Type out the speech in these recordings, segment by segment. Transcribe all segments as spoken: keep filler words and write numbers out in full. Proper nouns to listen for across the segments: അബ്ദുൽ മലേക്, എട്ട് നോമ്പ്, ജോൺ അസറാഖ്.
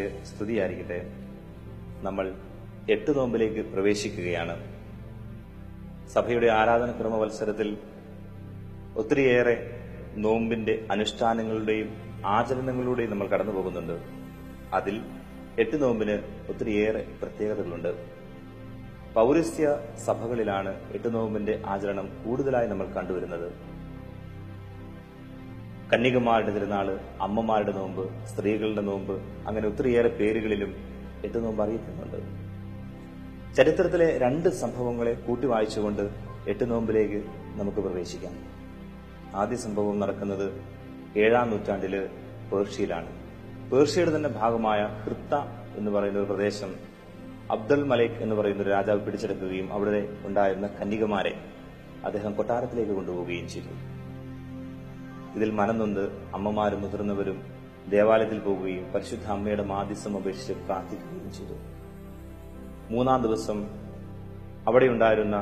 അള്ളാഹുവിക്ക് സ്തുതിയായിരിക്കട്ടെ. നമ്മൾ എട്ട് നോമ്പിലേക്ക് പ്രവേശിക്കുകയാണ്. സഭയുടെ ആരാധനക്രമ വത്സരത്തിൽ ഒത്തിരിയേറെ നോമ്പിന്റെ അനുഷ്ഠാനങ്ങളുടെയും ആചരണങ്ങളുടെയും നമ്മൾ കടന്നു പോകുന്നുണ്ട്. അതിൽ എട്ട് നോമ്പിന് ഒത്തിരിയേറെ പ്രത്യേകതകളുണ്ട്. പൗരസ്ത്യ സഭകളിലാണ് എട്ട് നോമ്പിന്റെ ആചരണം കൂടുതലായി നമ്മൾ കണ്ടുവരുന്നത്. കന്യകമാരുടെ തിരുനാള്, അമ്മമാരുടെ നോമ്പ്, സ്ത്രീകളുടെ നോമ്പ്, അങ്ങനെ ഒത്തിരിയേറെ പേരുകളിലും എട്ട് നോമ്പ് അറിയപ്പെടുന്നുണ്ട്. ചരിത്രത്തിലെ രണ്ട് സംഭവങ്ങളെ കൂട്ടി വായിച്ചുകൊണ്ട് എട്ട് നോമ്പിലേക്ക് നമുക്ക് പ്രവേശിക്കാം. ആദ്യ സംഭവം നടക്കുന്നത് ഏഴാം നൂറ്റാണ്ടില് പേർഷ്യയിലാണ്. പേർഷ്യയുടെ തന്നെ ഭാഗമായ ക്രിത്ത എന്ന് പറയുന്ന ഒരു പ്രദേശം അബ്ദുൽ മലേക് എന്ന് പറയുന്ന ഒരു രാജാവ് പിടിച്ചെടുക്കുകയും അവിടെ ഉണ്ടായിരുന്ന കന്യകമാരെ അദ്ദേഹം കൊട്ടാരത്തിലേക്ക് കൊണ്ടുപോവുകയും ചെയ്തു. ഇതിൽ മനംനൊന്ത് അമ്മമാരും മുതിർന്നവരും ദേവാലയത്തിൽ പോവുകയും പരിശുദ്ധ അമ്മയുടെ മാധ്യസ്ഥം അപേക്ഷിച്ച് പ്രാർത്ഥിക്കുകയും ചെയ്തു. മൂന്നാം ദിവസം അവിടെയുണ്ടായിരുന്ന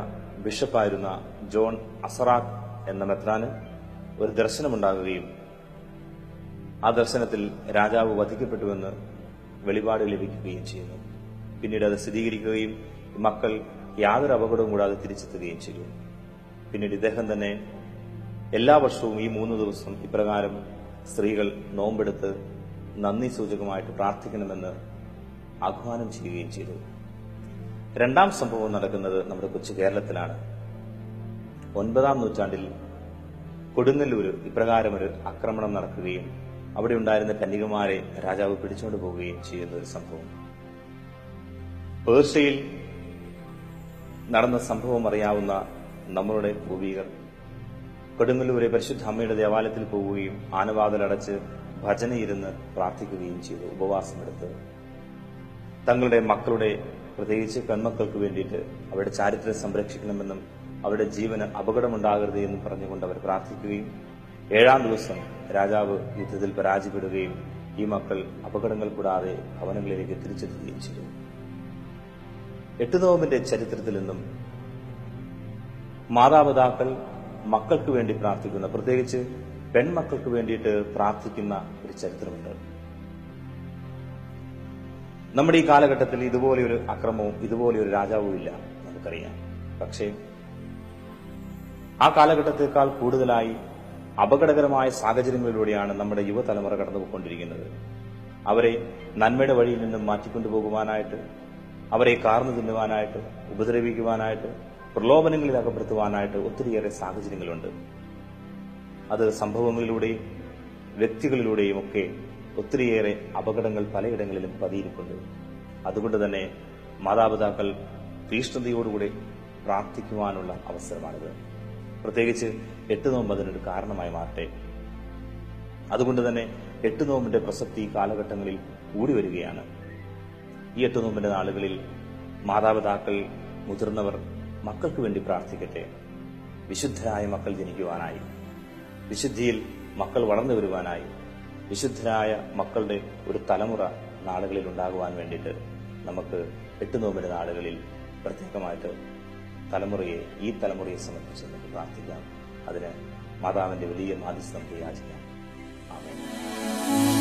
ബിഷപ്പായിരുന്ന ജോൺ അസറാഖ് എന്ന മെത്രാന് ഒരു ദർശനമുണ്ടാകുകയും ആ ദർശനത്തിൽ രാജാവ് വധിക്കപ്പെട്ടുവെന്ന് വെളിപാട് ലഭിക്കുകയും ചെയ്യുന്നു. പിന്നീട് അത് സ്ഥിരീകരിക്കുകയും മക്കൾ യാതൊരു അപകടവും കൂടാതെ തിരിച്ചെത്തുകയും ചെയ്തു. പിന്നീട് ഇദ്ദേഹം തന്നെ എല്ലാ വർഷവും ഈ മൂന്ന് ദിവസം ഇപ്രകാരം സ്ത്രീകൾ നോമ്പെടുത്ത് നന്ദി സൂചകമായിട്ട് പ്രാർത്ഥിക്കണമെന്ന് ആഹ്വാനം ചെയ്യുകയും ചെയ്തു. രണ്ടാം സംഭവം നടക്കുന്നത് നമ്മുടെ കൊച്ചു കേരളത്തിലാണ്. ഒൻപതാം നൂറ്റാണ്ടിൽ കൊടുങ്ങല്ലൂർ ഇപ്രകാരം ഒരു ആക്രമണം നടക്കുകയും അവിടെ ഉണ്ടായിരുന്ന കന്യകമാരെ രാജാവ് പിടിച്ചുകൊണ്ട് പോവുകയും ചെയ്യുന്ന ഒരു സംഭവം. പേർഷ്യയിൽ നടന്ന സംഭവം അറിയാവുന്ന നമ്മളുടെ പൂർവികർ കൊടുങ്ങല്ലൂരെ പരിശുദ്ധ അമ്മയുടെ ദേവാലയത്തിൽ പോവുകയും ആനവാതിലടച്ച് ഭജനയിരുന്ന് പ്രാർത്ഥിക്കുകയും ചെയ്തു. ഉപവാസമെടുത്ത് തങ്ങളുടെ മക്കളുടെ, പ്രത്യേകിച്ച് പെൺമക്കൾക്ക് വേണ്ടിയിട്ട് അവരുടെ ചാരിത്രം സംരക്ഷിക്കണമെന്നും അവരുടെ ജീവന് അപകടമുണ്ടാകരുത് എന്നും പറഞ്ഞുകൊണ്ട് അവർ പ്രാർത്ഥിക്കുകയും ഏഴാം ദിവസം രാജാവ് യുദ്ധത്തിൽ പരാജയപ്പെടുകയും ഈ മക്കൾ അപകടങ്ങൾ കൂടാതെ ഭവനങ്ങളിലേക്ക് തിരിച്ചെത്തുകയും ചെയ്തു. എട്ട് നോമ്പിന്റെ ചരിത്രത്തിൽ നിന്നും മാതാപിതാക്കൾ മക്കൾക്ക് വേണ്ടി പ്രാർത്ഥിക്കുന്ന, പ്രത്യേകിച്ച് പെൺമക്കൾക്ക് വേണ്ടിയിട്ട് പ്രാർത്ഥിക്കുന്ന ഒരു ചരിത്രമുണ്ട്. നമ്മുടെ ഈ കാലഘട്ടത്തിൽ ഇതുപോലെയൊരു അക്രമവും ഇതുപോലെയൊരു രാജാവും ഇല്ല, നമുക്കറിയാം. പക്ഷേ ആ കാലഘട്ടത്തേക്കാൾ കൂടുതലായി അപകടകരമായ സാഹചര്യങ്ങളിലൂടെയാണ് നമ്മുടെ യുവതലമുറ കടന്നുപോയിക്കൊണ്ടിരിക്കുന്നത്. അവരെ നന്മയുടെ വഴിയിൽ നിന്നും മാറ്റിക്കൊണ്ടുപോകുവാനായിട്ട്, അവരെ കാർന്നു തിന്നുവാനായിട്ട്, ഉപദ്രവിക്കുവാനായിട്ട്, പ്രലോഭനങ്ങളിൽ അകപ്പെടുത്തുവാനായിട്ട് ഒത്തിരിയേറെ സാഹചര്യങ്ങളുണ്ട്. അത് സംഭവങ്ങളിലൂടെയും വ്യക്തികളിലൂടെയും ഒക്കെ ഒത്തിരിയേറെ അപകടങ്ങൾ പലയിടങ്ങളിലും പതിയിരിപ്പുണ്ട്. അതുകൊണ്ട് തന്നെ മാതാപിതാക്കൾ തീഷ്ണതയോടുകൂടി പ്രാർത്ഥിക്കുവാനുള്ള അവസരമാണിത്. പ്രത്യേകിച്ച് എട്ട് നോമ്പ് അതിനൊരു കാരണമായി മാറട്ടെ. അതുകൊണ്ട് തന്നെ എട്ട് നോമ്പിന്റെ പ്രസക്തി ഈ കാലഘട്ടങ്ങളിൽ കൂടി വരികയാണ്. ഈ എട്ട് നോമ്പിന്റെ നാളുകളിൽ മാതാപിതാക്കൾ, മുതിർന്നവർ മക്കൾക്ക് വേണ്ടി പ്രാർത്ഥിക്കട്ടെ. വിശുദ്ധരായ മക്കൾ ജനിക്കുവാനായി, വിശുദ്ധിയിൽ മക്കൾ വളർന്നു വരുവാനായി, വിശുദ്ധരായ മക്കളുടെ ഒരു തലമുറ നാളുകളിൽ ഉണ്ടാകുവാൻ വേണ്ടിയിട്ട് നമുക്ക് എട്ട് നോമ്പിന്റെ നാളുകളിൽ പ്രത്യേകമായിട്ട് തലമുറയെ, ഈ തലമുറയെ സമർപ്പിച്ച് നമുക്ക് പ്രാർത്ഥിക്കാം. അതിന് മാതാവിന്റെ വലിയ മാധ്യസ്ഥം യാചിക്കാം. ആമേൻ.